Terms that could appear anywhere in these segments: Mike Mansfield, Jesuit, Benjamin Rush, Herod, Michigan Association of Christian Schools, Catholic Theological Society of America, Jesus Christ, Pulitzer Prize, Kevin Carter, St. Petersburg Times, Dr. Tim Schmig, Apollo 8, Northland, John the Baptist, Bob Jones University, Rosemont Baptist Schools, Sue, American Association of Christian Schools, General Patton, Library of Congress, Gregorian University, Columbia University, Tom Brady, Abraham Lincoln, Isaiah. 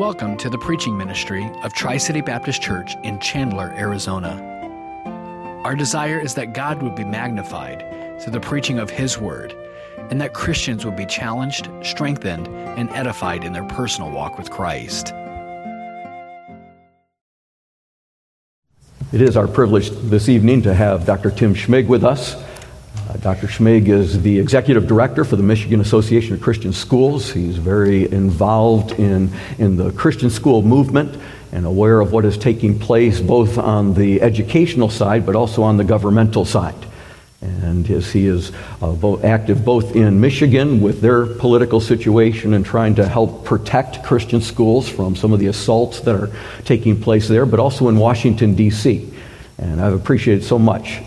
Welcome to the preaching ministry of Tri-City Baptist Church in Chandler, Arizona. Our desire is that God would be magnified through the preaching of His Word, and that Christians would be challenged, strengthened, and edified in their personal walk with Christ. It is our privilege this evening to have Dr. Tim Schmig with us. Dr. Schmig is the Executive Director for the Michigan Association of Christian Schools. He's very involved in the Christian school movement and aware of what is taking place both on the educational side but also on the governmental side. And he is active both in Michigan with their political situation and trying to help protect Christian schools from some of the assaults that are taking place there, but also in Washington, D.C. And I've appreciated so much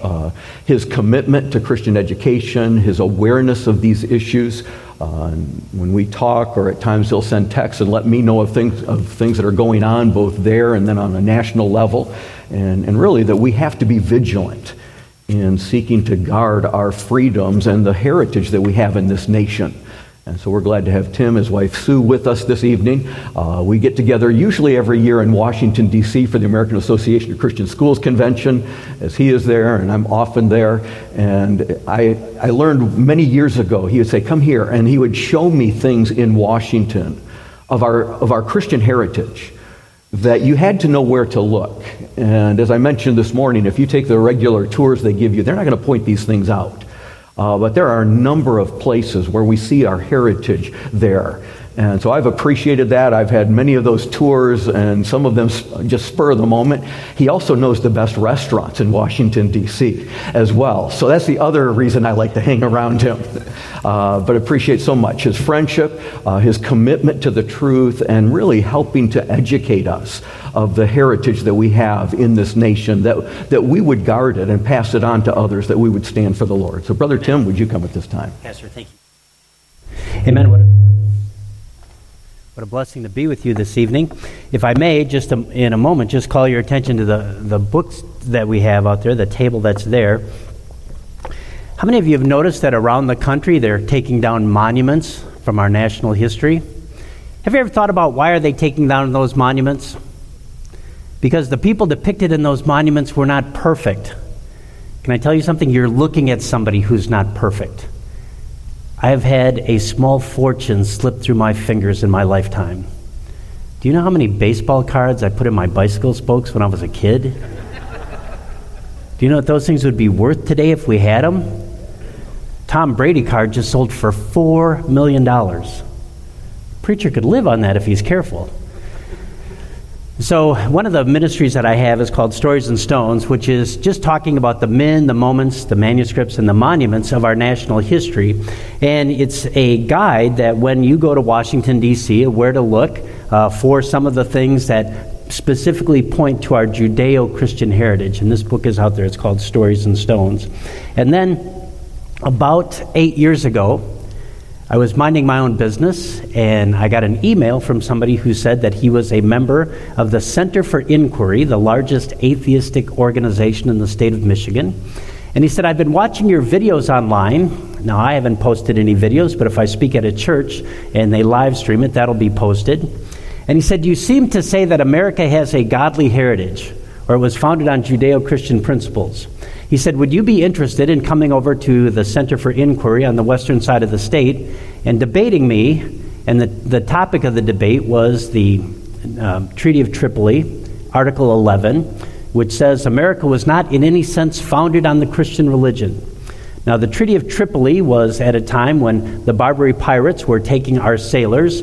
his commitment to Christian education, his awareness of these issues. When we talk, or at times he'll send texts and let me know of things that are going on both there and then on a national level. And really that we have to be vigilant in seeking to guard our freedoms and the heritage that we have in this nation. And so we're glad to have Tim, his wife Sue, with us this evening. We get together usually every year in Washington, D.C. for the American Association of Christian Schools Convention, as he is there, and I'm often there. And I learned many years ago, he would say, come here, and he would show me things in Washington of our Christian heritage that you had to know where to look. And as I mentioned this morning, if you take the regular tours they give you, they're not going to point these things out. But there are a number of places where we see our heritage there. And so I've appreciated that. I've had many of those tours, and some of them just spur of the moment. He also knows the best restaurants in Washington, D.C. as well. So that's the other reason I like to hang around him. But appreciate so much his friendship, his commitment to the truth, and really helping to educate us of the heritage that we have in this nation, that we would guard it and pass it on to others, that we would stand for the Lord. So Brother Tim, would you come at this time? Pastor, thank you. Amen. What a blessing to be with you this evening. If I may, just in a moment, just call your attention to the books that we have out there, the table that's there. How many of you have noticed that around the country they're taking down monuments from our national history? Have you ever thought about why are they taking down those monuments? Because the people depicted in those monuments were not perfect. Can I tell you something? You're looking at somebody who's not perfect. I have had a small fortune slip through my fingers in my lifetime. Do you know how many baseball cards I put in my bicycle spokes when I was a kid? Do you know what those things would be worth today if we had them? Tom Brady card just sold for $4 million. A preacher could live on that if he's careful. So one of the ministries that I have is called Stories and Stones, which is just talking about the men, the moments, the manuscripts, and the monuments of our national history. And it's a guide that when you go to Washington, D.C., where to look for some of the things that specifically point to our Judeo-Christian heritage. And this book is out there. It's called Stories and Stones. And then about 8 years ago, I was minding my own business, and I got an email from somebody who said that he was a member of the Center for Inquiry, the largest atheistic organization in the state of Michigan. And he said, I've been watching your videos online. Now, I haven't posted any videos, but if I speak at a church and they live stream it, that'll be posted. And he said, you seem to say that America has a godly heritage, or it was founded on Judeo-Christian principles. He said, would you be interested in coming over to the Center for Inquiry on the western side of the state and debating me? And the topic of the debate was the Treaty of Tripoli, Article 11, which says America was not in any sense founded on the Christian religion. Now, the Treaty of Tripoli was at a time when the Barbary pirates were taking our sailors,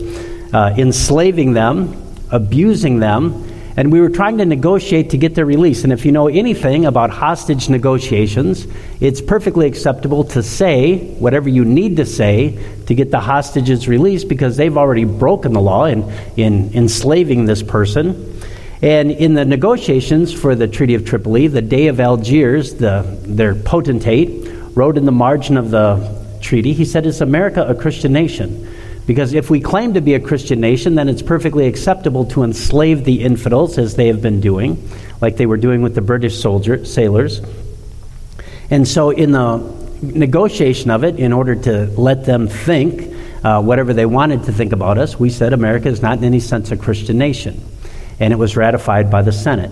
enslaving them, abusing them, and we were trying to negotiate to get their release. And if you know anything about hostage negotiations, it's perfectly acceptable to say whatever you need to say to get the hostages released, because they've already broken the law in enslaving this person. And in the negotiations for the Treaty of Tripoli, the Dey of Algiers, their potentate, wrote in the margin of the treaty, he said, is America a Christian nation? Because if we claim to be a Christian nation, then it's perfectly acceptable to enslave the infidels, as they have been doing, like they were doing with the British sailors. And so in the negotiation of it, in order to let them think whatever they wanted to think about us, we said America is not in any sense a Christian nation. And it was ratified by the Senate.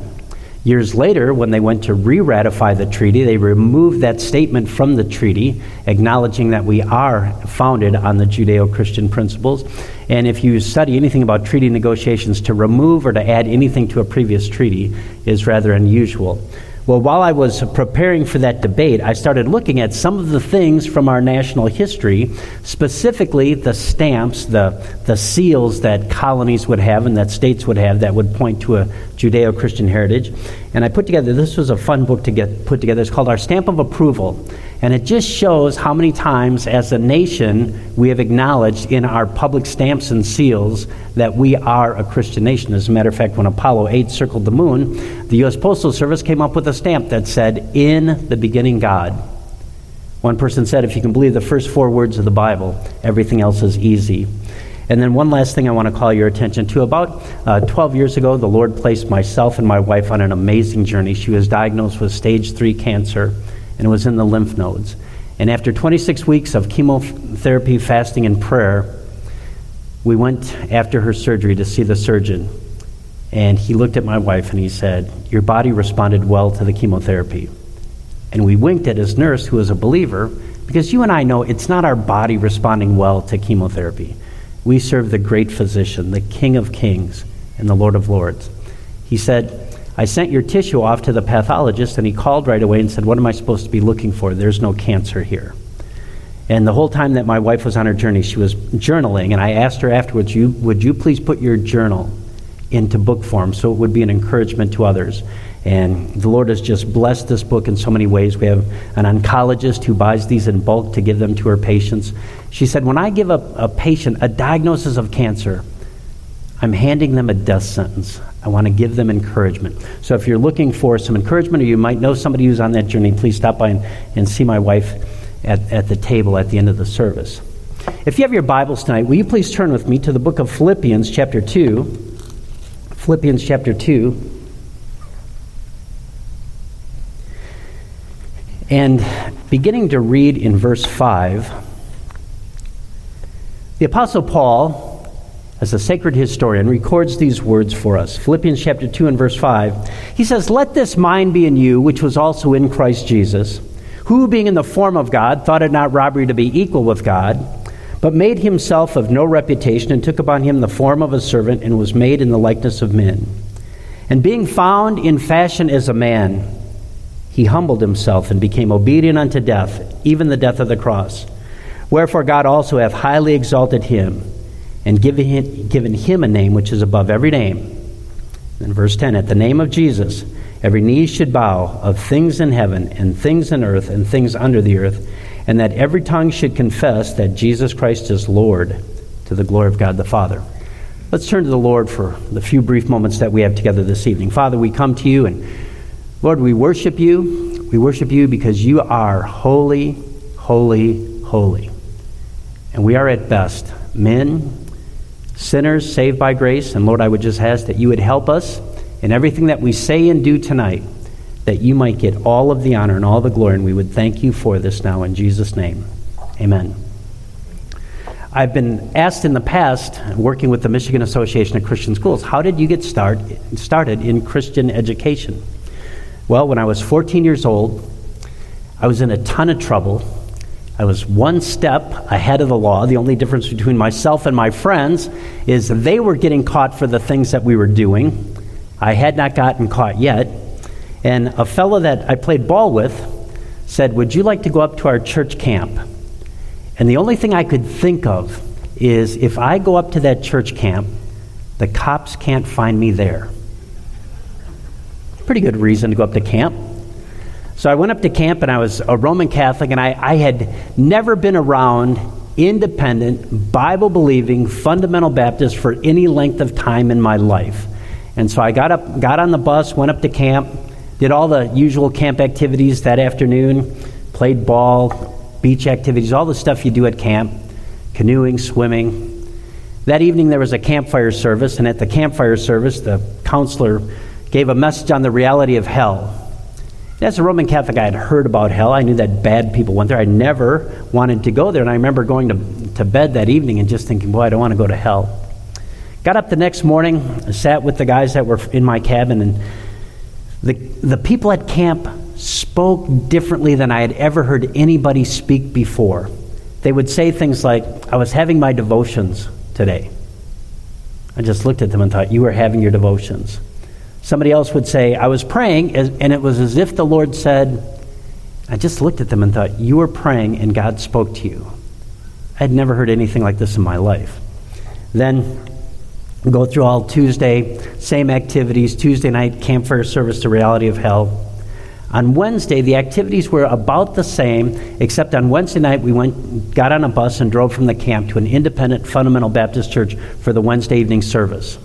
Years later, when they went to re-ratify the treaty, they removed that statement from the treaty, acknowledging that we are founded on the Judeo-Christian principles. And if you study anything about treaty negotiations, to remove or to add anything to a previous treaty is rather unusual. Well, while I was preparing for that debate, I started looking at some of the things from our national history, specifically the stamps, the seals that colonies would have and that states would have that would point to a Judeo-Christian heritage. And I put together, this was a fun book to get put together. It's called Our Stamp of Approval. And it just shows how many times as a nation we have acknowledged in our public stamps and seals that we are a Christian nation. As a matter of fact, when Apollo 8 circled the moon, the U.S. Postal Service came up with a stamp that said, "In the beginning, God." One person said, if you can believe the first four words of the Bible, everything else is easy. And then one last thing I want to call your attention to. About 12 years ago, the Lord placed myself and my wife on an amazing journey. She was diagnosed with stage 3 cancer. And it was in the lymph nodes. And after 26 weeks of chemotherapy, fasting, and prayer, we went after her surgery to see the surgeon. And he looked at my wife and he said, "Your body responded well to the chemotherapy." And we winked at his nurse, who was a believer, because you and I know it's not our body responding well to chemotherapy. We serve the great physician, the King of Kings and the Lord of Lords. He said, "I sent your tissue off to the pathologist, and he called right away and said, what am I supposed to be looking for? There's no cancer here." And the whole time that my wife was on her journey, she was journaling, and I asked her afterwards, would you please put your journal into book form so it would be an encouragement to others? And the Lord has just blessed this book in so many ways. We have an oncologist who buys these in bulk to give them to her patients. She said, when I give a patient a diagnosis of cancer, I'm handing them a death sentence. I want to give them encouragement. So if you're looking for some encouragement, or you might know somebody who's on that journey, please stop by and see my wife at the table at the end of the service. If you have your Bibles tonight, will you please turn with me to the book of Philippians chapter 2. Philippians chapter 2. And beginning to read in verse 5, the Apostle Paul, as a sacred historian, records these words for us. Philippians chapter 2 and verse 5. He says, "Let this mind be in you, which was also in Christ Jesus, who being in the form of God, thought it not robbery to be equal with God, but made himself of no reputation, and took upon him the form of a servant, and was made in the likeness of men. And being found in fashion as a man, he humbled himself and became obedient unto death, even the death of the cross. Wherefore God also hath highly exalted him, and given him a name which is above every name." In verse 10, "At the name of Jesus, every knee should bow, of things in heaven and things in earth and things under the earth, and that every tongue should confess that Jesus Christ is Lord, to the glory of God the Father." Let's turn to the Lord for the few brief moments that we have together this evening. Father, we come to you, and Lord, we worship you. We worship you because you are holy, holy, holy. And we are at best men, sinners saved by grace. And Lord, I would just ask that you would help us in everything that we say and do tonight, that you might get all of the honor and all the glory, and we would thank you for this now in Jesus' name. Amen. I've been asked in the past, working with the Michigan Association of Christian Schools, how did you get started in Christian education? Well, when I was 14 years old, I was in a ton of trouble. I was one step ahead of the law. The only difference between myself and my friends is they were getting caught for the things that we were doing. I had not gotten caught yet. And a fellow that I played ball with said, "Would you like to go up to our church camp?" And the only thing I could think of is, if I go up to that church camp, the cops can't find me there. Pretty good reason to go up to camp. So I went up to camp, and I was a Roman Catholic, and I had never been around independent, Bible-believing, fundamental Baptists for any length of time in my life. And so I got on the bus, went up to camp, did all the usual camp activities that afternoon, played ball, beach activities, all the stuff you do at camp, canoeing, swimming. That evening there was a campfire service, and at the campfire service, the counselor gave a message on the reality of hell. As a Roman Catholic, I had heard about hell. I knew that bad people went there. I never wanted to go there. And I remember going to bed that evening and just thinking, boy, I don't want to go to hell. Got up the next morning, sat with the guys that were in my cabin, and the people at camp spoke differently than I had ever heard anybody speak before. They would say things like, I was having my devotions today. I just looked at them and thought, you were having your devotions. Somebody else would say, I was praying, and it was as if the Lord said, I just looked at them and thought, you were praying and God spoke to you. I had never heard anything like this in my life. Then go through all Tuesday, same activities. Tuesday night, campfire service, the reality of hell. On Wednesday, the activities were about the same, except on Wednesday night, we got on a bus and drove from the camp to an independent fundamental Baptist church for the Wednesday evening service.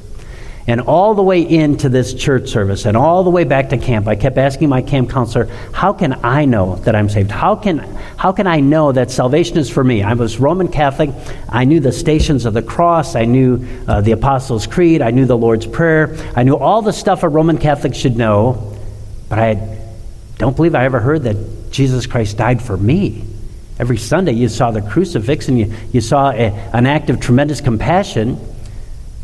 And all the way into this church service and all the way back to camp, I kept asking my camp counselor, how can I know that I'm saved? How can I know that salvation is for me? I was Roman Catholic. I knew the Stations of the Cross. I knew the Apostles' Creed. I knew the Lord's Prayer. I knew all the stuff a Roman Catholic should know, but I don't believe I ever heard that Jesus Christ died for me. Every Sunday you saw the crucifix and you saw an act of tremendous compassion,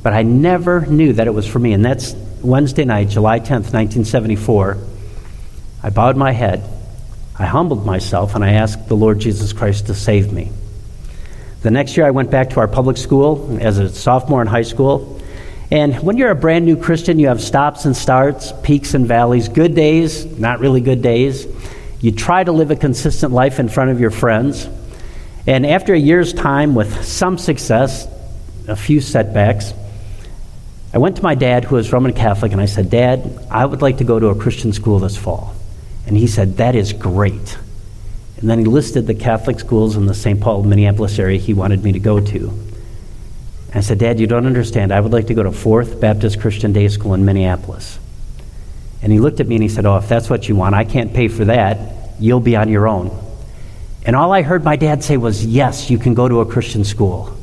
but I never knew that it was for me. And that's Wednesday night, July 10th, 1974. I bowed my head, I humbled myself, and I asked the Lord Jesus Christ to save me. The next year I went back to our public school as a sophomore in high school. And when you're a brand new Christian, you have stops and starts, peaks and valleys, good days, not really good days. You try to live a consistent life in front of your friends. And after a year's time with some success, a few setbacks, I went to my dad, who was Roman Catholic, and I said, Dad, I would like to go to a Christian school this fall. And he said, that is great. And then he listed the Catholic schools in the St. Paul, Minneapolis area he wanted me to go to. I said, Dad, you don't understand. I would like to go to Fourth Baptist Christian Day School in Minneapolis. And he looked at me and he said, oh, if that's what you want, I can't pay for that. You'll be on your own. And all I heard my dad say was, yes, you can go to a Christian school.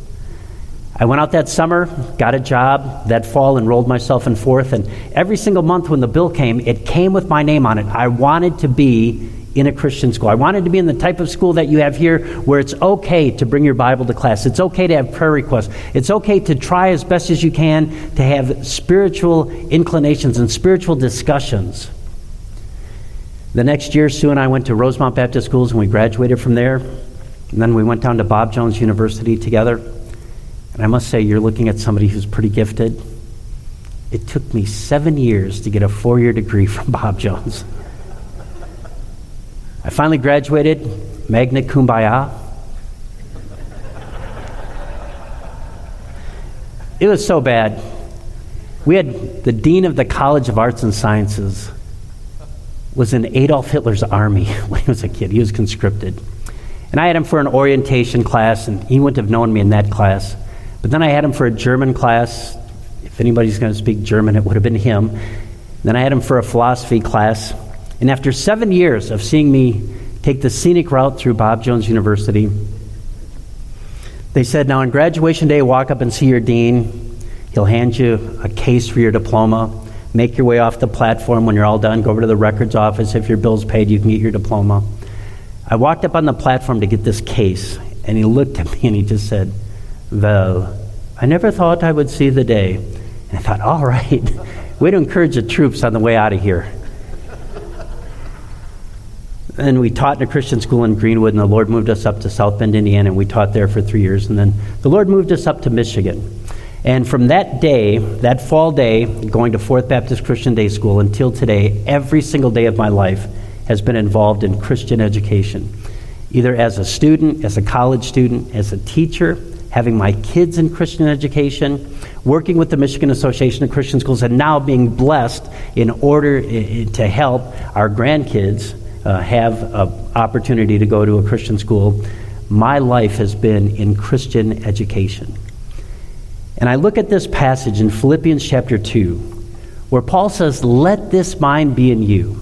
I went out that summer, got a job. That fall, enrolled myself in Fourth. And every single month when the bill came, it came with my name on it. I wanted to be in a Christian school. I wanted to be in the type of school that you have here, where it's okay to bring your Bible to class. It's okay to have prayer requests. It's okay to try as best as you can to have spiritual inclinations and spiritual discussions. The next year, Sue and I went to Rosemont Baptist Schools, and we graduated from there. And then we went down to Bob Jones University together. And I must say, you're looking at somebody who's pretty gifted. It took me 7 years to get a four-year degree from Bob Jones. I finally graduated, magna cum laude. It was so bad. We had the dean of the College of Arts and Sciences was in Adolf Hitler's army when he was a kid. He was conscripted. And I had him for an orientation class, and he wouldn't have known me in that class. But then I had him for a German class. If anybody's going to speak German, it would have been him. And then I had him for a philosophy class. And after 7 years of seeing me take the scenic route through Bob Jones University, they said, now on graduation day, walk up and see your dean. He'll hand you a case for your diploma. Make your way off the platform. When you're all done, go over to the records office. If your bill's paid, you can get your diploma. I walked up on the platform to get this case, and he looked at me and he just said, well, I never thought I would see the day. And I thought, all right, way to encourage the troops on the way out of here. And we taught in a Christian school in Greenwood, and the Lord moved us up to South Bend, Indiana, and we taught there for 3 years. And then the Lord moved us up to Michigan. And from that day, that fall day, going to Fourth Baptist Christian Day School until today, every single day of my life has been involved in Christian education, either as a student, as a college student, as a teacher, having my kids in Christian education, working with the Michigan Association of Christian Schools, and now being blessed in order to help our grandkids have an opportunity to go to a Christian school. My life has been in Christian education. And I look at this passage in Philippians chapter 2, where Paul says, let this mind be in you.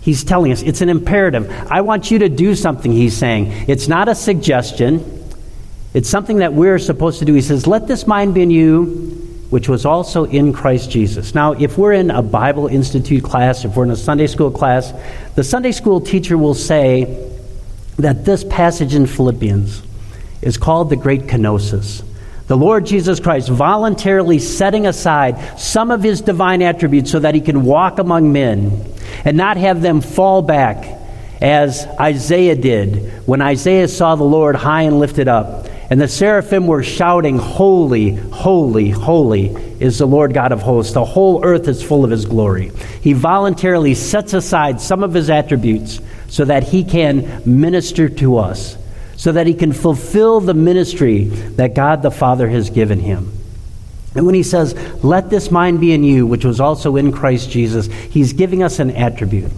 He's telling us, it's an imperative. I want you to do something, he's saying. It's not a suggestion. It's something that we're supposed to do. He says, let this mind be in you, which was also in Christ Jesus. Now, if we're in a Bible Institute class, if we're in a Sunday school class, the Sunday school teacher will say that this passage in Philippians is called the Great Kenosis. The Lord Jesus Christ voluntarily setting aside some of his divine attributes so that he can walk among men and not have them fall back as Isaiah did when Isaiah saw the Lord high and lifted up. And the seraphim were shouting, "Holy, holy, holy is the Lord God of hosts. The whole earth is full of his glory." He voluntarily sets aside some of his attributes so that he can minister to us, so that he can fulfill the ministry that God the Father has given him. And when he says, "Let this mind be in you, which was also in Christ Jesus," he's giving us an attribute.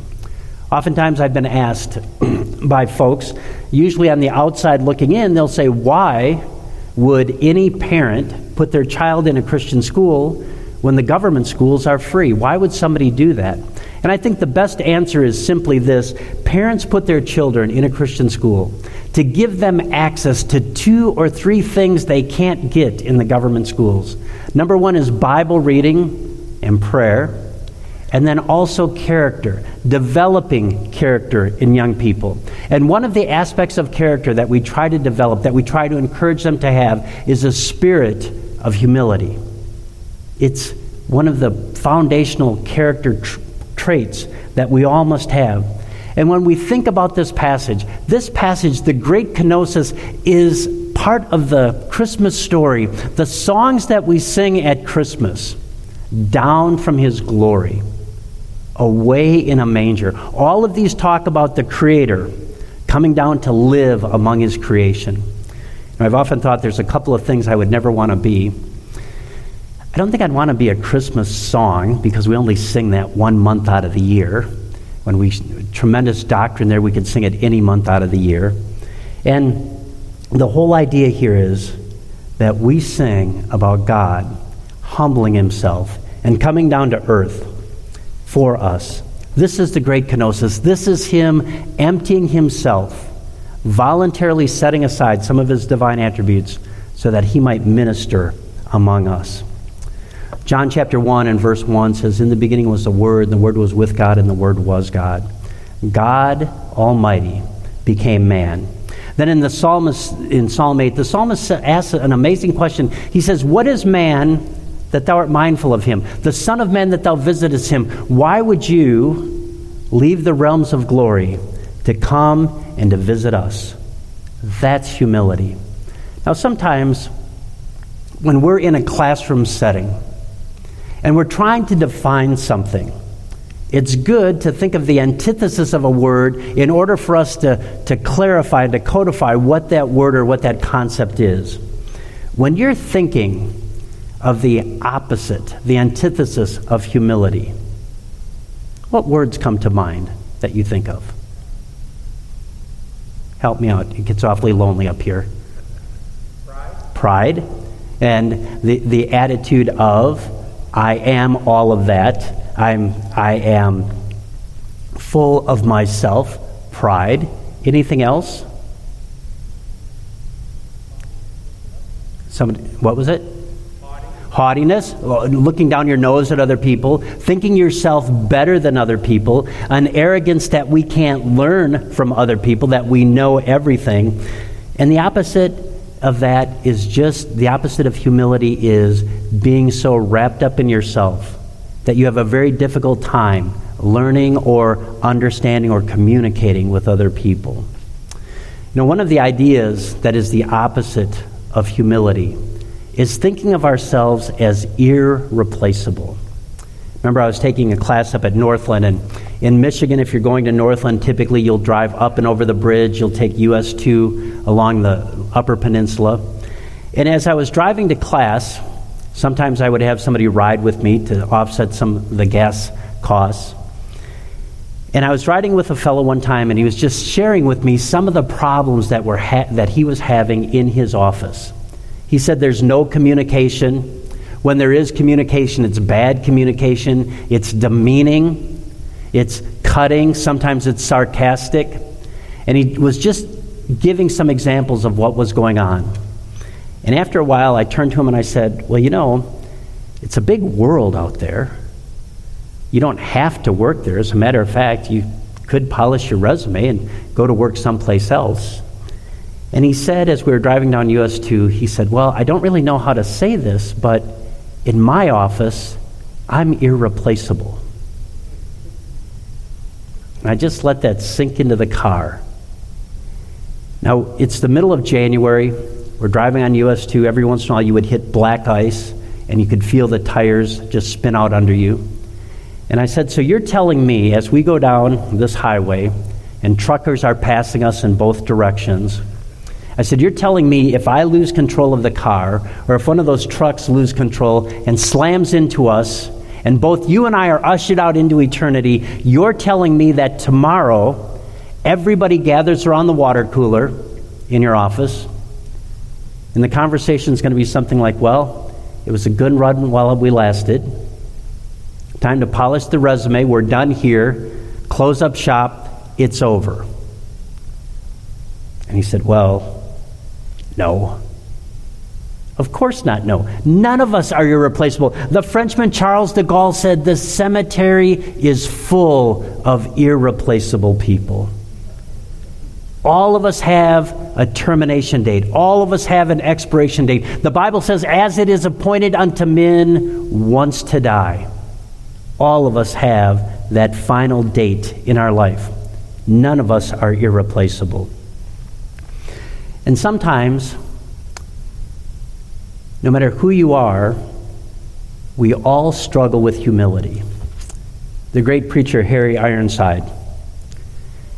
Oftentimes I've been asked by folks, usually on the outside looking in, they'll say, why would any parent put their child in a Christian school when the government schools are free? Why would somebody do that? And I think the best answer is simply this. Parents put their children in a Christian school to give them access to two or three things they can't get in the government schools. Number one is Bible reading and prayer. And then also character, developing character in young people. And one of the aspects of character that we try to develop, that we try to encourage them to have, is a spirit of humility. It's one of the foundational character traits that we all must have. And when we think about this passage, the Great Kenosis, is part of the Christmas story. The songs that we sing at Christmas, "Down from his glory," "Away in a manger," all of these talk about the Creator coming down to live among his creation. And I've often thought there's a couple of things I would never want to be. I don't think I'd want to be a Christmas song, because we only sing that one month out of the year. When we tremendous doctrine there, we could sing it any month out of the year. And the whole idea here is that we sing about God humbling himself and coming down to earth for us. This is the Great Kenosis. This is him emptying himself, voluntarily setting aside some of his divine attributes so that he might minister among us. John chapter 1 and verse 1 says, "In the beginning was the Word, and the Word was with God, and the Word was God. God Almighty became man." Then in the psalmist, in Psalm 8, the psalmist asks an amazing question. He says, "What is man that thou art mindful of him? The son of man that thou visitest him." Why would you leave the realms of glory to come and to visit us? That's humility. Now, sometimes when we're in a classroom setting and we're trying to define something, it's good to think of the antithesis of a word in order for us to clarify and to codify what that word or what that concept is. When you're thinking of the opposite, the antithesis of humility, what words come to mind that you think of? Help me out. It gets awfully lonely up here. Pride. And the attitude of, I am all of that. I am full of myself. Pride. Anything else? Somebody, what was it? Haughtiness, looking down your nose at other people, thinking yourself better than other people, an arrogance that we can't learn from other people, that we know everything. And the opposite of that is just, the opposite of humility is being so wrapped up in yourself that you have a very difficult time learning or understanding or communicating with other people. You know, one of the ideas that is the opposite of humility is thinking of ourselves as irreplaceable. Remember, I was taking a class up at Northland, and in Michigan, if you're going to Northland, typically you'll drive up and over the bridge, you'll take US 2 along the Upper Peninsula. And as I was driving to class, sometimes I would have somebody ride with me to offset some of the gas costs. And I was riding with a fellow one time, and he was just sharing with me some of the problems that he was having in his office. He said there's no communication. When there is communication, it's bad communication. It's demeaning. It's cutting. Sometimes it's sarcastic. And he was just giving some examples of what was going on. And after a while, I turned to him and I said, well, you know, It's a big world out there. You don't have to work there. As a matter of fact, you could polish your resume and go to work someplace else. And he said, as we were driving down US 2, he said, well, I don't really know how to say this, but in my office, I'm irreplaceable. And I just let that sink into the car. Now, it's the middle of January. We're driving on US 2. Every once in a while, you would hit black ice, and you could feel the tires just spin out under you. And I said, so you're telling me, as we go down this highway, and truckers are passing us in both directions, I said, you're telling me if I lose control of the car, or if one of those trucks lose control and slams into us, and both you and I are ushered out into eternity, you're telling me that tomorrow everybody gathers around the water cooler in your office, and the conversation is going to be something like, well, it was a good run while we lasted. Time to polish the resume. We're done here. Close up shop. It's over. And he said, well, no. Of course not, no. None of us are irreplaceable. The Frenchman Charles de Gaulle said the cemetery is full of irreplaceable people. All of us have a termination date. All of us have an expiration date. The Bible says, as it is appointed unto men once to die. All of us have that final date in our life. None of us are irreplaceable. And sometimes, no matter who you are, we all struggle with humility. The great preacher Harry Ironside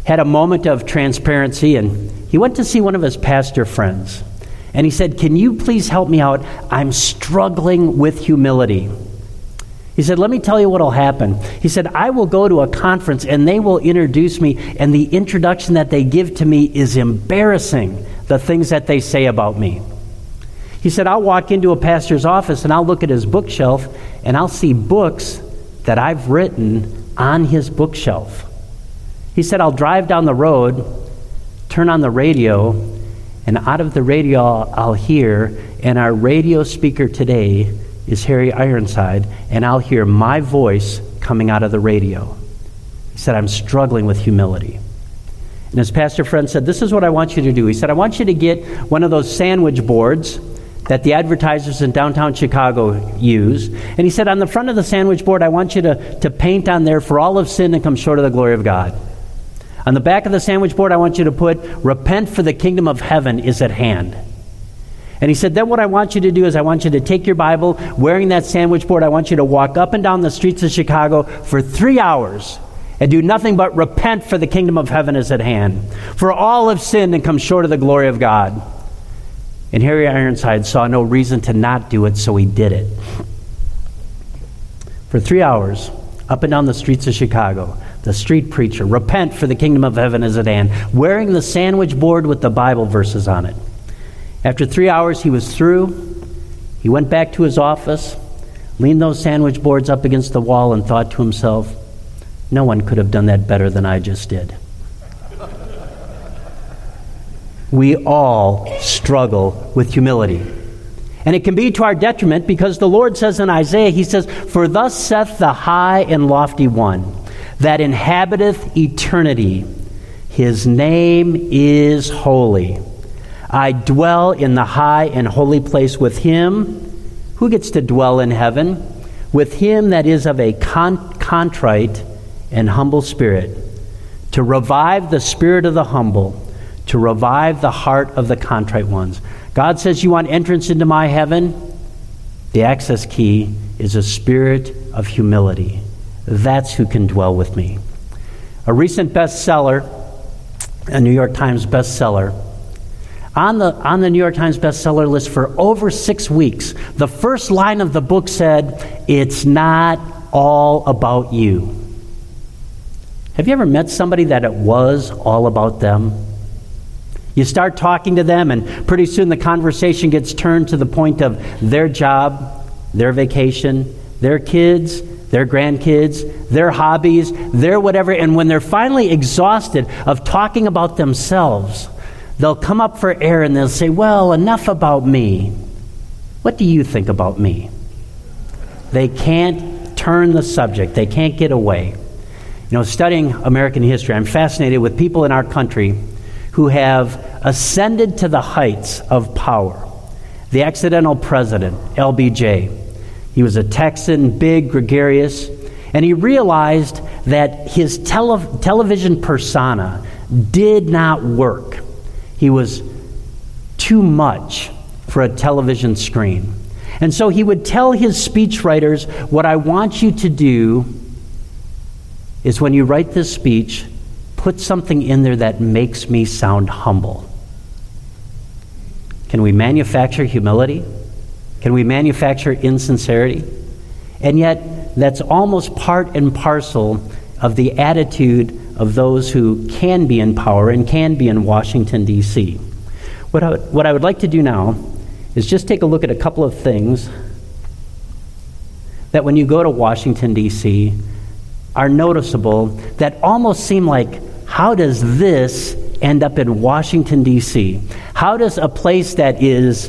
had a moment of transparency, and he went to see one of his pastor friends. And he said, can you please help me out? I'm struggling with humility. He said, let me tell you what will happen. He said, I will go to a conference and they will introduce me, and the introduction that they give to me is embarrassing, the things that they say about me. He said, I'll walk into a pastor's office and I'll look at his bookshelf and I'll see books that I've written on his bookshelf. He said, I'll drive down the road, turn on the radio, and out of the radio I'll hear, and our radio speaker today is Harry Ironside, and I'll hear my voice coming out of the radio. He said, I'm struggling with humility. And his pastor friend said, this is what I want you to do. He said, I want you to get one of those sandwich boards that the advertisers in downtown Chicago use. And he said, on the front of the sandwich board, I want you to paint on there, for all of sin and come short of the glory of God. On the back of the sandwich board, I want you to put, repent, for the kingdom of heaven is at hand. And he said, then what I want you to do is I want you to take your Bible, wearing that sandwich board, I want you to walk up and down the streets of Chicago for 3 hours and do nothing but repent, for the kingdom of heaven is at hand. For all have sinned and come short of the glory of God. And Harry Ironside saw no reason to not do it, so he did it. For 3 hours, up and down the streets of Chicago, the street preacher, repent, for the kingdom of heaven is at hand, wearing the sandwich board with the Bible verses on it. After 3 hours, he was through. He went back to his office, leaned those sandwich boards up against the wall, and thought to himself, no one could have done that better than I just did. We all struggle with humility. And it can be to our detriment, because the Lord says in Isaiah, he says, for thus saith the high and lofty one that inhabiteth eternity. His name is holy. I dwell in the high and holy place with him. Who gets to dwell in heaven? With him that is of a contrite and humble spirit, to revive the spirit of the humble, to revive the heart of the contrite ones. God says, you want entrance into my heaven? The access key is a spirit of humility. That's who can dwell with me. A recent bestseller, a New York Times bestseller, on the New York Times bestseller list for over 6 weeks, the first line of the book said, it's not all about you. Have you ever met somebody that it was all about them? You start talking to them, and pretty soon the conversation gets turned to the point of their job, their vacation, their kids, their grandkids, their hobbies, their whatever. And when they're finally exhausted of talking about themselves, they'll come up for air and they'll say, well, enough about me. What do you think about me? They can't turn the subject. They can't get away. You know, studying American history, I'm fascinated with people in our country who have ascended to the heights of power. The accidental president, LBJ, he was a Texan, big, gregarious, and he realized that his television persona did not work. He was too much for a television screen. And so he would tell his speechwriters, what I want you to do is when you write this speech, put something in there that makes me sound humble. Can we manufacture humility? Can we manufacture insincerity? And yet, that's almost part and parcel of the attitude of those who can be in power and can be in Washington, D.C. What I would like to do now is just take a look at a couple of things that when you go to Washington, D.C., are noticeable that almost seem like, how does this end up in Washington, D.C.? How does a place that is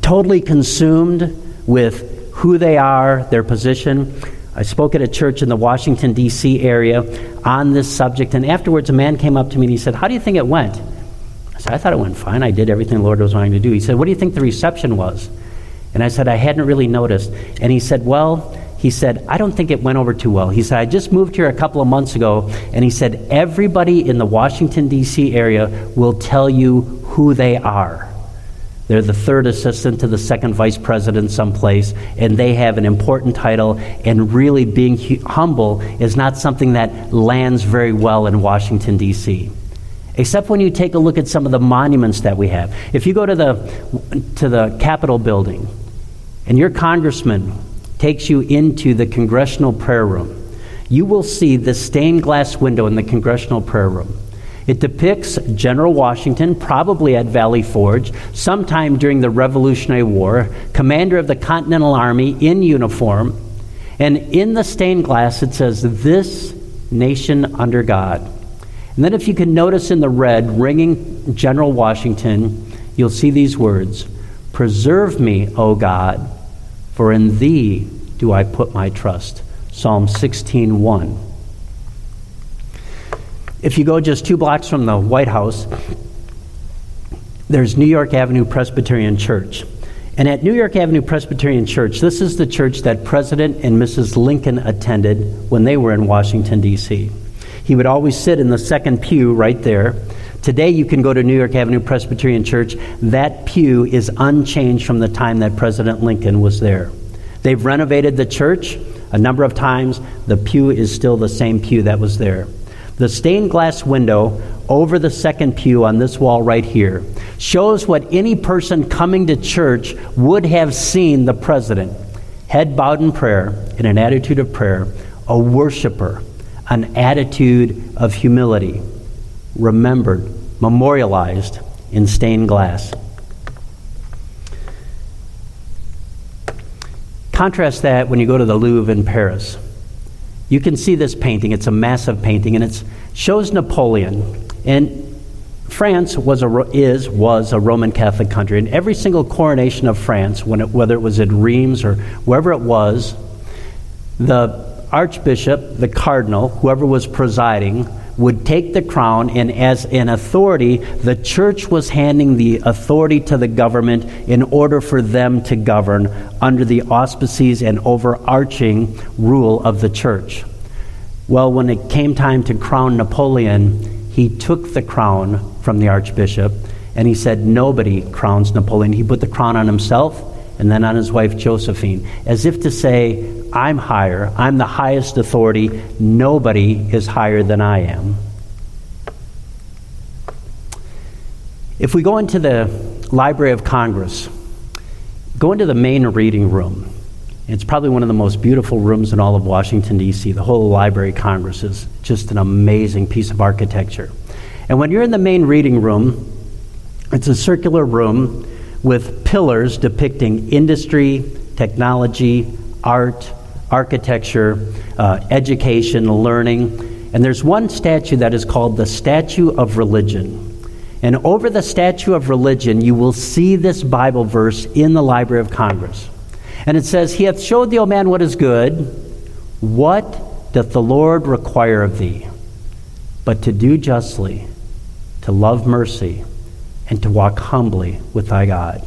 totally consumed with who they are, their position? I spoke at a church in the Washington, D.C. area on this subject, and afterwards a man came up to me and he said, how do you think it went? I said, I thought it went fine. I did everything the Lord was wanting to do. He said, what do you think the reception was? And I said, I hadn't really noticed. And he said, well, he said, I don't think it went over too well. He said, I just moved here a couple of months ago, and he said, everybody in the Washington, D.C. area will tell you who they are. They're the third assistant to the second vice president someplace, and they have an important title, and really being humble is not something that lands very well in Washington, D.C., except when you take a look at some of the monuments that we have. If you go to the Capitol building, and your congressman takes you into the Congressional Prayer Room, you will see the stained glass window in the Congressional Prayer Room. It depicts General Washington, probably at Valley Forge, sometime during the Revolutionary War, commander of the Continental Army in uniform, and in the stained glass it says, "This nation under God." And then if you can notice in the red, ringing General Washington, you'll see these words, "Preserve me, O God, for in thee do I put my trust." Psalm 16:1. If you go just 2 blocks from the White House, there's New York Avenue Presbyterian Church. And at New York Avenue Presbyterian Church, this is the church that President and Mrs. Lincoln attended when they were in Washington, D.C. He would always sit in the second pew right there. Today you can go to New York Avenue Presbyterian Church. That pew is unchanged from the time that President Lincoln was there. They've renovated the church a number of times. The pew is still the same pew that was there. The stained glass window over the second pew on this wall right here shows what any person coming to church would have seen the president. Head bowed in prayer, in an attitude of prayer, a worshiper, an attitude of humility, remembered, memorialized in stained glass. Contrast that when you go to the Louvre in Paris. You can see this painting. It's a massive painting, and it shows Napoleon. And France was a Roman Catholic country, and every single coronation of France, whether it was at Reims or wherever it was, the archbishop, the cardinal, whoever was presiding, would take the crown, and as an authority, the church was handing the authority to the government in order for them to govern under the auspices and overarching rule of the church. Well, when it came time to crown Napoleon, he took the crown from the archbishop, and he said, nobody crowns Napoleon. He put the crown on himself and then on his wife Josephine, as if to say, I'm higher. I'm the highest authority. Nobody is higher than I am. If we go into the Library of Congress, go into the main reading room. It's probably one of the most beautiful rooms in all of Washington, D.C. The whole Library of Congress is just an amazing piece of architecture. And when you're in the main reading room, it's a circular room with pillars depicting industry, technology, art, architecture, education, learning. And there's one statue that is called the Statue of Religion. And over the Statue of Religion, you will see this Bible verse in the Library of Congress. And it says, He hath showed thee, O man, what is good. What doth the Lord require of thee? But to do justly, to love mercy, and to walk humbly with thy God.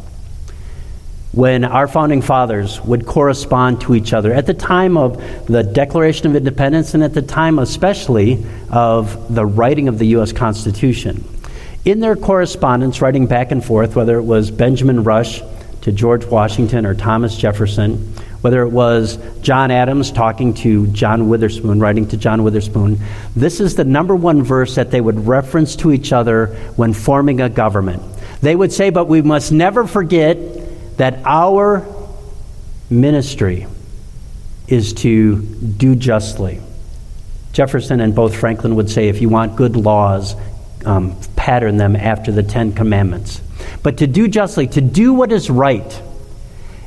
When our founding fathers would correspond to each other at the time of the Declaration of Independence and at the time especially of the writing of the U.S. Constitution, in their correspondence, writing back and forth, whether it was Benjamin Rush to George Washington or Thomas Jefferson, whether it was John Adams talking to John Witherspoon, writing to John Witherspoon, this is the number one verse that they would reference to each other when forming a government. They would say, but we must never forget that our ministry is to do justly. Jefferson and both Franklin would say, if you want good laws, pattern them after the Ten Commandments. But to do justly, to do what is right.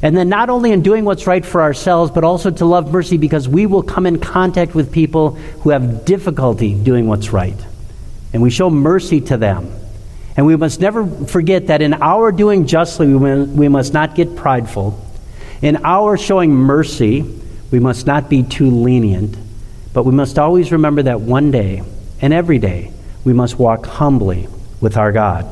And then not only in doing what's right for ourselves, but also to love mercy, because we will come in contact with people who have difficulty doing what's right. And we show mercy to them. And we must never forget that in our doing justly, we must not get prideful. In our showing mercy, we must not be too lenient. But we must always remember that one day, and every day, we must walk humbly with our God.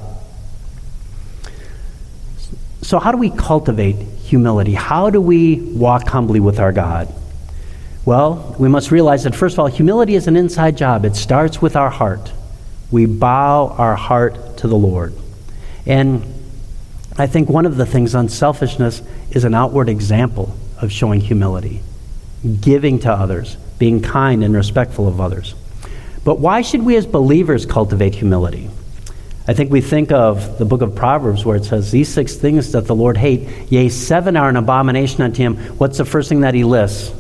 So how do we cultivate humility? How do we walk humbly with our God? Well, we must realize that, first of all, humility is an inside job. It starts with our heart. We bow our heart to the Lord. And I think one of the things, unselfishness, is an outward example of showing humility, giving to others, being kind and respectful of others. But why should we as believers cultivate humility? I think we think of the book of Proverbs where it says, these six things that the Lord hate, yea, seven are an abomination unto him. What's the first thing that he lists?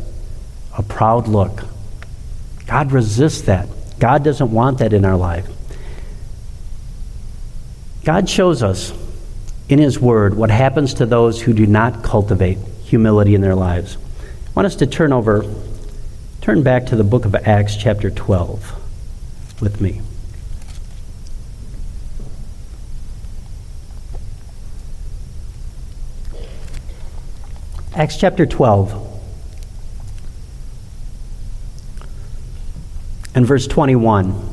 A proud look. God resists that. God doesn't want that in our life. God shows us in His Word what happens to those who do not cultivate humility in their lives. I want us to turn back to the book of Acts chapter 12 with me. Acts chapter 12 and verse 21.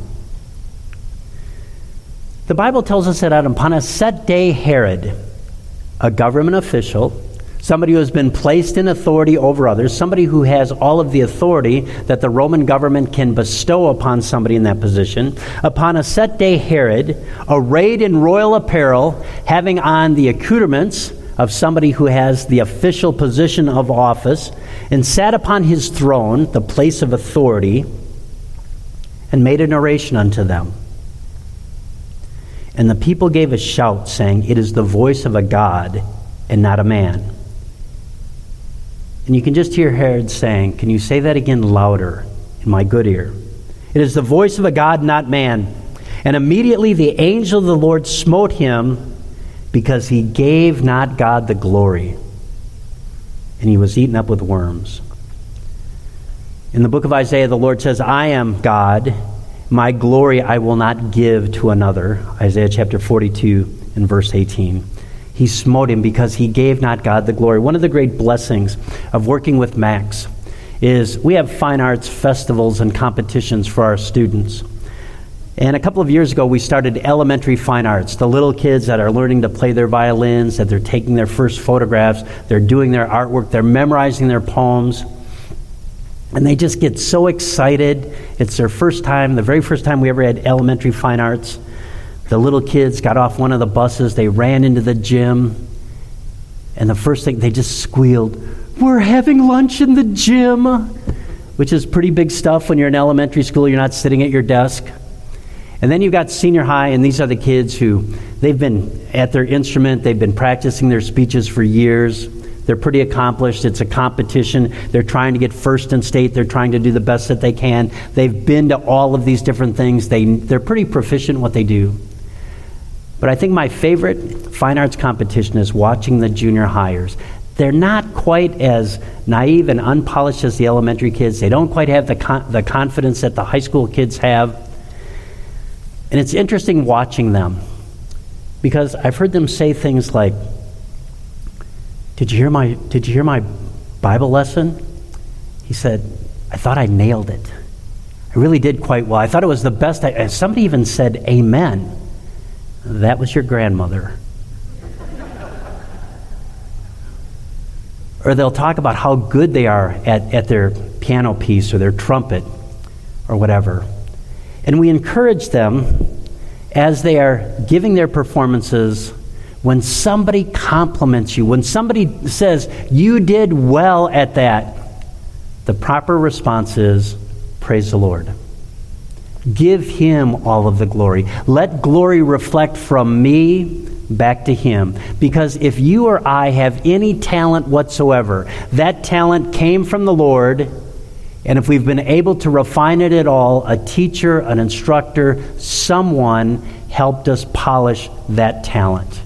The Bible tells us that upon a set day, Herod, a government official, somebody who has been placed in authority over others, somebody who has all of the authority that the Roman government can bestow upon somebody in that position, upon a set day, Herod, arrayed in royal apparel, having on the accoutrements of somebody who has the official position of office, and sat upon his throne, the place of authority, and made an oration unto them. And the people gave a shout, saying, it is the voice of a God and not a man. And you can just hear Herod saying, can you say that again louder in my good ear? It is the voice of a God, not man. And immediately the angel of the Lord smote him, because he gave not God the glory. And he was eaten up with worms. In the book of Isaiah, the Lord says, I am God. My glory I will not give to another. Isaiah chapter 42 and verse 18. He smote him because he gave not God the glory. One of the great blessings of working with Max is we have fine arts festivals and competitions for our students. And a couple of years ago, we started elementary fine arts, the little kids that are learning to play their violins, that they're taking their first photographs, they're doing their artwork, they're memorizing their poems. And they just get so excited. It's their first time, the very first time we ever had elementary fine arts. The little kids got off one of the buses. They ran into the gym. And the first thing, they just squealed, we're having lunch in the gym, which is pretty big stuff when you're in elementary school. You're not sitting at your desk. And then you've got senior high, and these are the kids who, they've been at their instrument. They've been practicing their speeches for years. They're pretty accomplished. It's a competition. They're trying to get first in state. They're trying to do the best that they can. They've been to all of these different things. They're pretty proficient in what they do. But I think my favorite fine arts competition is watching the junior highers. They're not quite as naive and unpolished as the elementary kids. They don't quite have the confidence that the high school kids have. And it's interesting watching them, because I've heard them say things like, Did you hear my Bible lesson?" He said, "I thought I nailed it. I really did quite well. I thought it was the best." Somebody even said, "Amen." That was your grandmother. Or they'll talk about how good they are at their piano piece or their trumpet or whatever. And we encourage them as they are giving their performances, when somebody compliments you, when somebody says, "You did well at that," the proper response is, "Praise the Lord. Give him all of the glory. Let glory reflect from me back to him." Because if you or I have any talent whatsoever, that talent came from the Lord, and if we've been able to refine it at all, a teacher, an instructor, someone helped us polish that talent.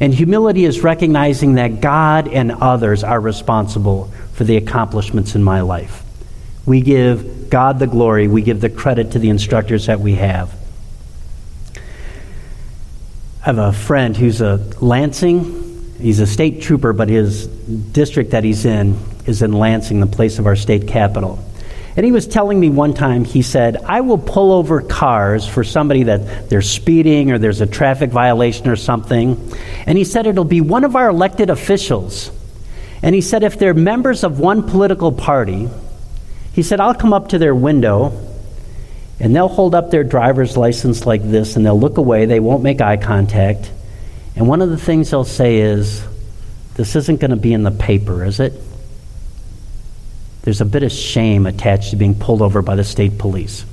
And humility is recognizing that God and others are responsible for the accomplishments in my life. We give God the glory. We give the credit to the instructors that we have. I have a friend who's a Lansing. He's a state trooper, but his district that he's in is in Lansing, the place of our state capital. And he was telling me one time, he said, "I will pull over cars for somebody that they're speeding or there's a traffic violation or something." And he said, "It'll be one of our elected officials." And he said, "If they're members of one political party," he said, "I'll come up to their window and they'll hold up their driver's license like this and they'll look away, they won't make eye contact. And one of the things they'll say is, 'This isn't going to be in the paper, is it?' There's a bit of shame attached to being pulled over by the state police."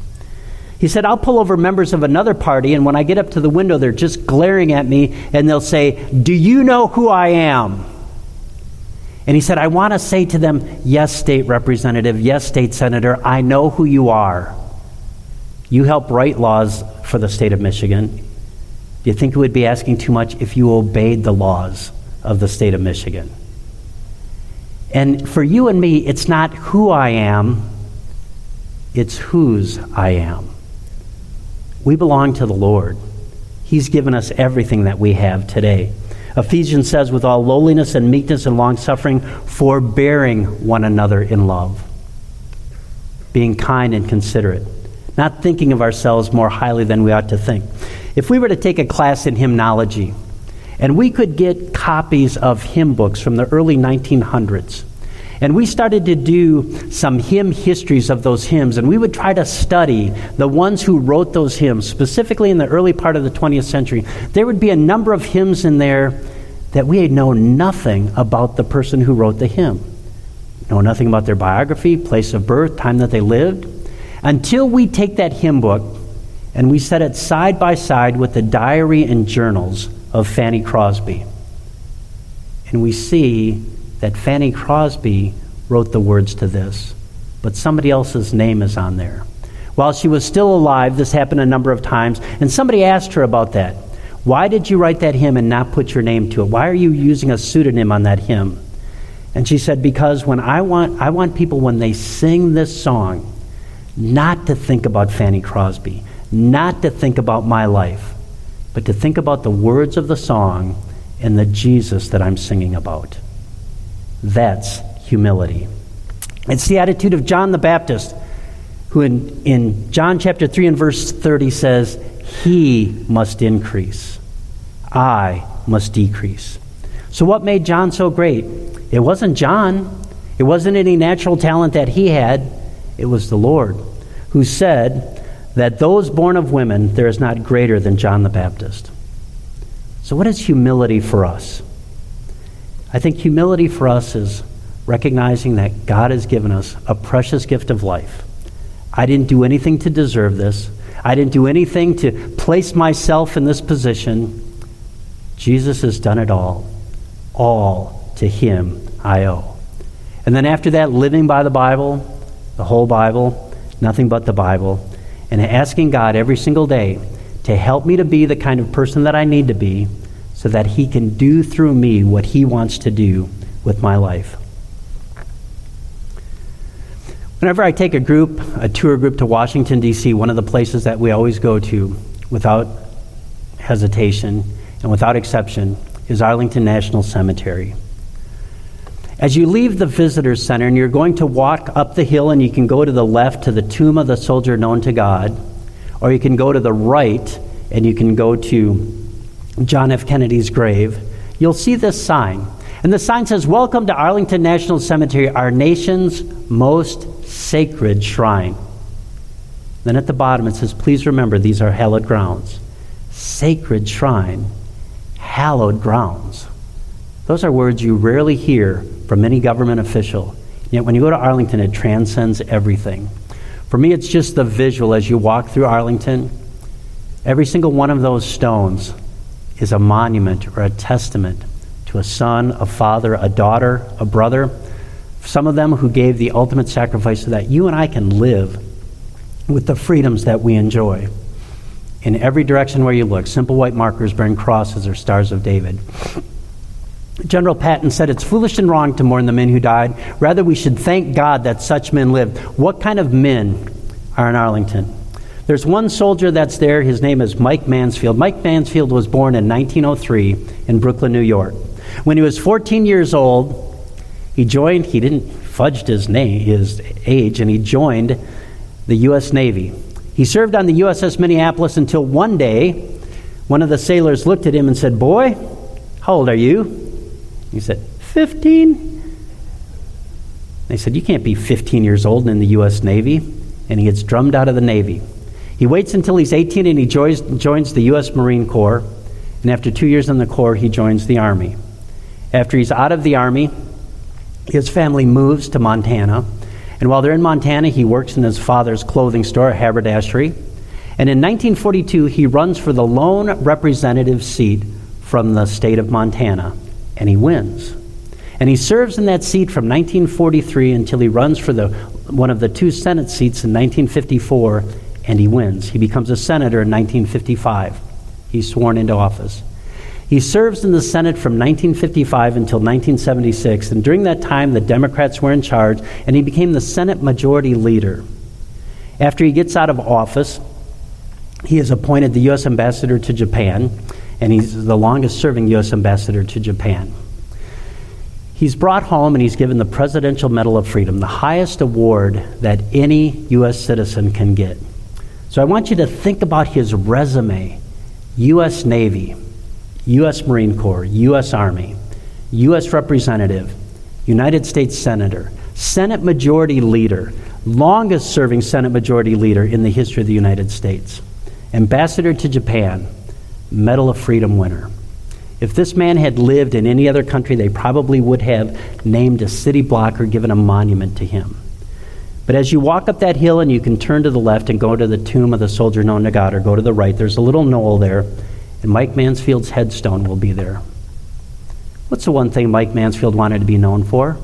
He said, "I'll pull over members of another party, and when I get up to the window, they're just glaring at me, and they'll say, 'Do you know who I am?' And he said, 'I want to say to them, yes, state representative, yes, state senator, I know who you are. You help write laws for the state of Michigan. Do you think it would be asking too much if you obeyed the laws of the state of Michigan?' And for you and me, it's not who I am, it's whose I am. We belong to the Lord. He's given us everything that we have today. Ephesians says, "With all lowliness and meekness and long-suffering, forbearing one another in love." Being kind and considerate. Not thinking of ourselves more highly than we ought to think. If we were to take a class in hymnology, and we could get copies of hymn books from the early 1900s. And we started to do some hymn histories of those hymns, and we would try to study the ones who wrote those hymns, specifically in the early part of the 20th century. There would be a number of hymns in there that we had known nothing about the person who wrote the hymn. Know nothing about their biography, place of birth, time that they lived. Until we take that hymn book and we set it side by side with the diary and journals of Fanny Crosby. And we see that Fanny Crosby wrote the words to this, but somebody else's name is on there. While she was still alive, this happened a number of times, and somebody asked her about that. "Why did you write that hymn and not put your name to it? Why are you using a pseudonym on that hymn?" And she said, "Because when I want people, when they sing this song, not to think about Fanny Crosby, not to think about my life, but to think about the words of the song and the Jesus that I'm singing about." That's humility. It's the attitude of John the Baptist, who in John chapter 3 and verse 30 says, "He must increase, I must decrease." So what made John so great? It wasn't John. It wasn't any natural talent that he had. It was the Lord who said that those born of women, there is not greater than John the Baptist. So what is humility for us? I think humility for us is recognizing that God has given us a precious gift of life. I didn't do anything to deserve this. I didn't do anything to place myself in this position. Jesus has done it all. All to him I owe. And then after that, living by the Bible, the whole Bible, nothing but the Bible, and asking God every single day to help me to be the kind of person that I need to be so that he can do through me what he wants to do with my life. Whenever I take a tour group to Washington, D.C., one of the places that we always go to without hesitation and without exception is Arlington National Cemetery. As you leave the visitor center and you're going to walk up the hill, and you can go to the left to the tomb of the soldier known to God, or you can go to the right and you can go to John F. Kennedy's grave, you'll see this sign. And the sign says, "Welcome to Arlington National Cemetery, our nation's most sacred shrine." Then at the bottom it says, "Please remember these are hallowed grounds." Sacred shrine, hallowed grounds. Those are words you rarely hear from any government official. Yet when you go to Arlington, it transcends everything. For me, it's just the visual as you walk through Arlington. Every single one of those stones is a monument or a testament to a son, a father, a daughter, a brother, some of them who gave the ultimate sacrifice so that you and I can live with the freedoms that we enjoy. In every direction where you look, simple white markers burn crosses or stars of David. General Patton said, "It's foolish and wrong to mourn the men who died. Rather, we should thank God that such men lived." What kind of men are in Arlington? There's one soldier that's there. His name is Mike Mansfield. Mike Mansfield was born in 1903 in Brooklyn, New York. When he was 14 years old, he joined the U.S. Navy. He served on the USS Minneapolis until one day, one of the sailors looked at him and said, "Boy, how old are you?" He said, 15. They said, "You can't be 15 years old and in the U.S. Navy." And he gets drummed out of the Navy. He waits until he's 18 and he joins the U.S. Marine Corps. And after 2 years in the Corps, he joins the Army. After he's out of the Army, his family moves to Montana. And while they're in Montana, he works in his father's clothing store, haberdashery. And in 1942, he runs for the lone representative seat from the state of Montana. And he wins. And he serves in that seat from 1943 until he runs for one of the two Senate seats in 1954, and he wins. He becomes a senator in 1955. He's sworn into office. He serves in the Senate from 1955 until 1976, and during that time, the Democrats were in charge, and he became the Senate Majority Leader. After he gets out of office, he is appointed the U.S. Ambassador to Japan, and he's the longest-serving U.S. Ambassador to Japan. He's brought home and he's given the Presidential Medal of Freedom, the highest award that any U.S. citizen can get. So I want you to think about his resume: U.S. Navy, U.S. Marine Corps, U.S. Army, U.S. Representative, United States Senator, Senate Majority Leader, longest-serving Senate Majority Leader in the history of the United States, Ambassador to Japan, Medal of Freedom winner. If this man had lived in any other country, they probably would have named a city block or given a monument to him. But as you walk up that hill, and you can turn to the left and go to the tomb of the soldier known to God, or go to the right, there's a little knoll there, and Mike Mansfield's headstone will be there. What's the one thing Mike Mansfield wanted to be known for?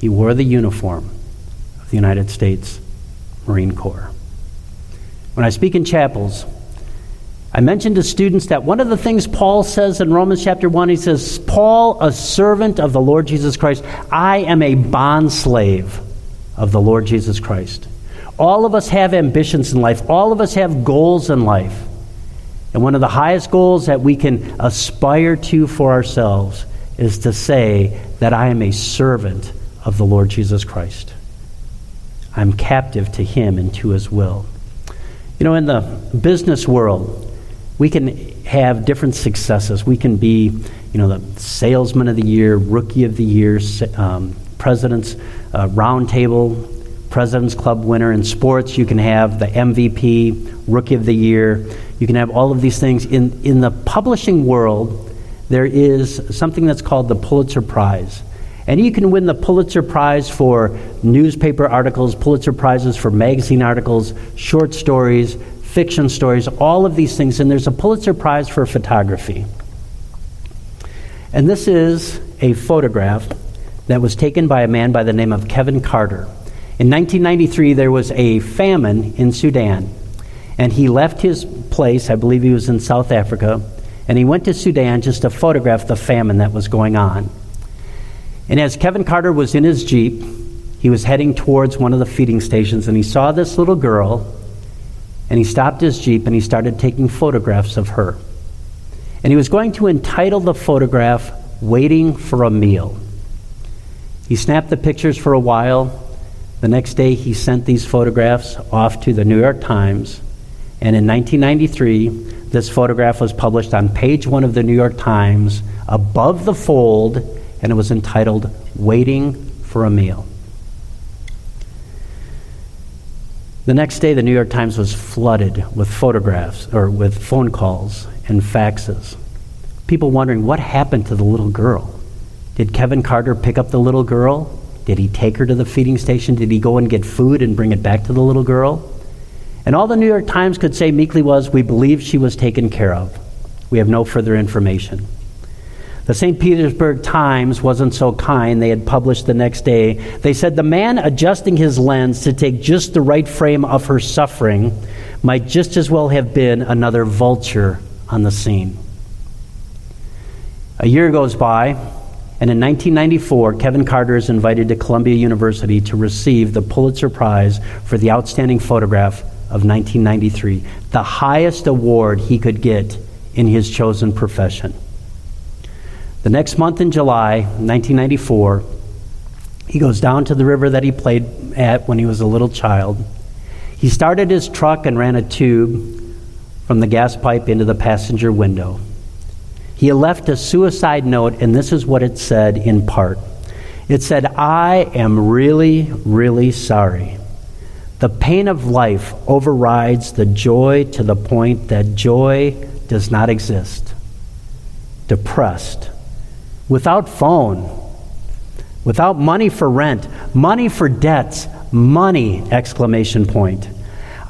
He wore the uniform of the United States Marine Corps. When I speak in chapels, I mentioned to students that one of the things Paul says in Romans chapter 1, he says, "Paul, a servant of the Lord Jesus Christ, I am a bondslave of the Lord Jesus Christ." All of us have ambitions in life. All of us have goals in life. And one of the highest goals that we can aspire to for ourselves is to say that I am a servant of the Lord Jesus Christ. I'm captive to him and to his will. You know, in the business world, we can have different successes. We can be, the salesman of the year, rookie of the year, president's roundtable, President's Club winner. In sports, you can have the MVP, Rookie of the Year. You can have all of these things. In the publishing world, there is something that's called the Pulitzer Prize. And you can win the Pulitzer Prize for newspaper articles, Pulitzer Prizes for magazine articles, short stories, fiction stories, all of these things. And there's a Pulitzer Prize for photography. And this is a photograph that was taken by a man by the name of Kevin Carter. In 1993, there was a famine in Sudan, and he left his place, I believe he was in South Africa, and he went to Sudan just to photograph the famine that was going on. And as Kevin Carter was in his Jeep, he was heading towards one of the feeding stations, and he saw this little girl, and he stopped his Jeep, and he started taking photographs of her. And he was going to entitle the photograph, waiting for a meal. He snapped the pictures for a while. The next day, he sent these photographs off to the New York Times. And in 1993, this photograph was published on page one of the New York Times, above the fold, and it was entitled, "Waiting for a Meal." The next day, the New York Times was flooded with photographs, or with phone calls and faxes. People wondering, what happened to the little girl? Did Kevin Carter pick up the little girl? Did he take her to the feeding station? Did he go and get food and bring it back to the little girl? And all the New York Times could say meekly was, "We believe she was taken care of. We have no further information." The St. Petersburg Times wasn't so kind. They had published the next day. They said, "The man adjusting his lens to take just the right frame of her suffering might just as well have been another vulture on the scene." A year goes by, and in 1994, Kevin Carter is invited to Columbia University to receive the Pulitzer Prize for the outstanding photograph of 1993, the highest award he could get in his chosen profession. The next month in July, 1994, he goes down to the river that he played at when he was a little child. He started his truck and ran a tube from the gas pipe into the passenger window. He left a suicide note, and this is what it said in part. It said, "I am really, really sorry. The pain of life overrides the joy to the point that joy does not exist. Depressed. Without phone. Without money for rent. Money for debts. Money!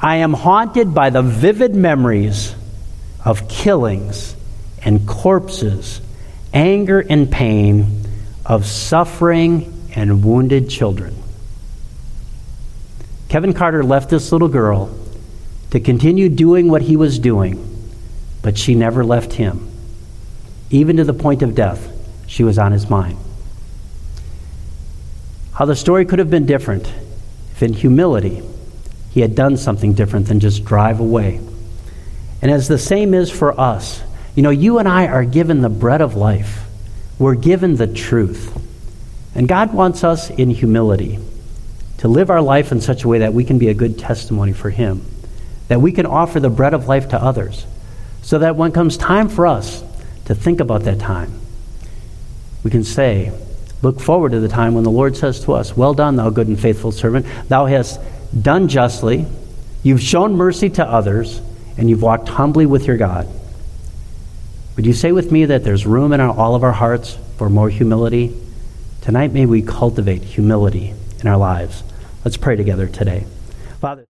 I am haunted by the vivid memories of killings and corpses, anger and pain, of suffering and wounded children." Kevin Carter left this little girl to continue doing what he was doing, but she never left him. Even to the point of death, she was on his mind. How the story could have been different if in humility he had done something different than just drive away. And as the same is for us, you know, you and I are given the bread of life. We're given the truth. And God wants us in humility to live our life in such a way that we can be a good testimony for Him, that we can offer the bread of life to others, so that when it comes time for us to think about that time, we can say, look forward to the time when the Lord says to us, "Well done, thou good and faithful servant. Thou hast done justly, you've shown mercy to others, and you've walked humbly with your God." Would you say with me that there's room in all of our hearts for more humility? Tonight, may we cultivate humility in our lives. Let's pray together today. Father.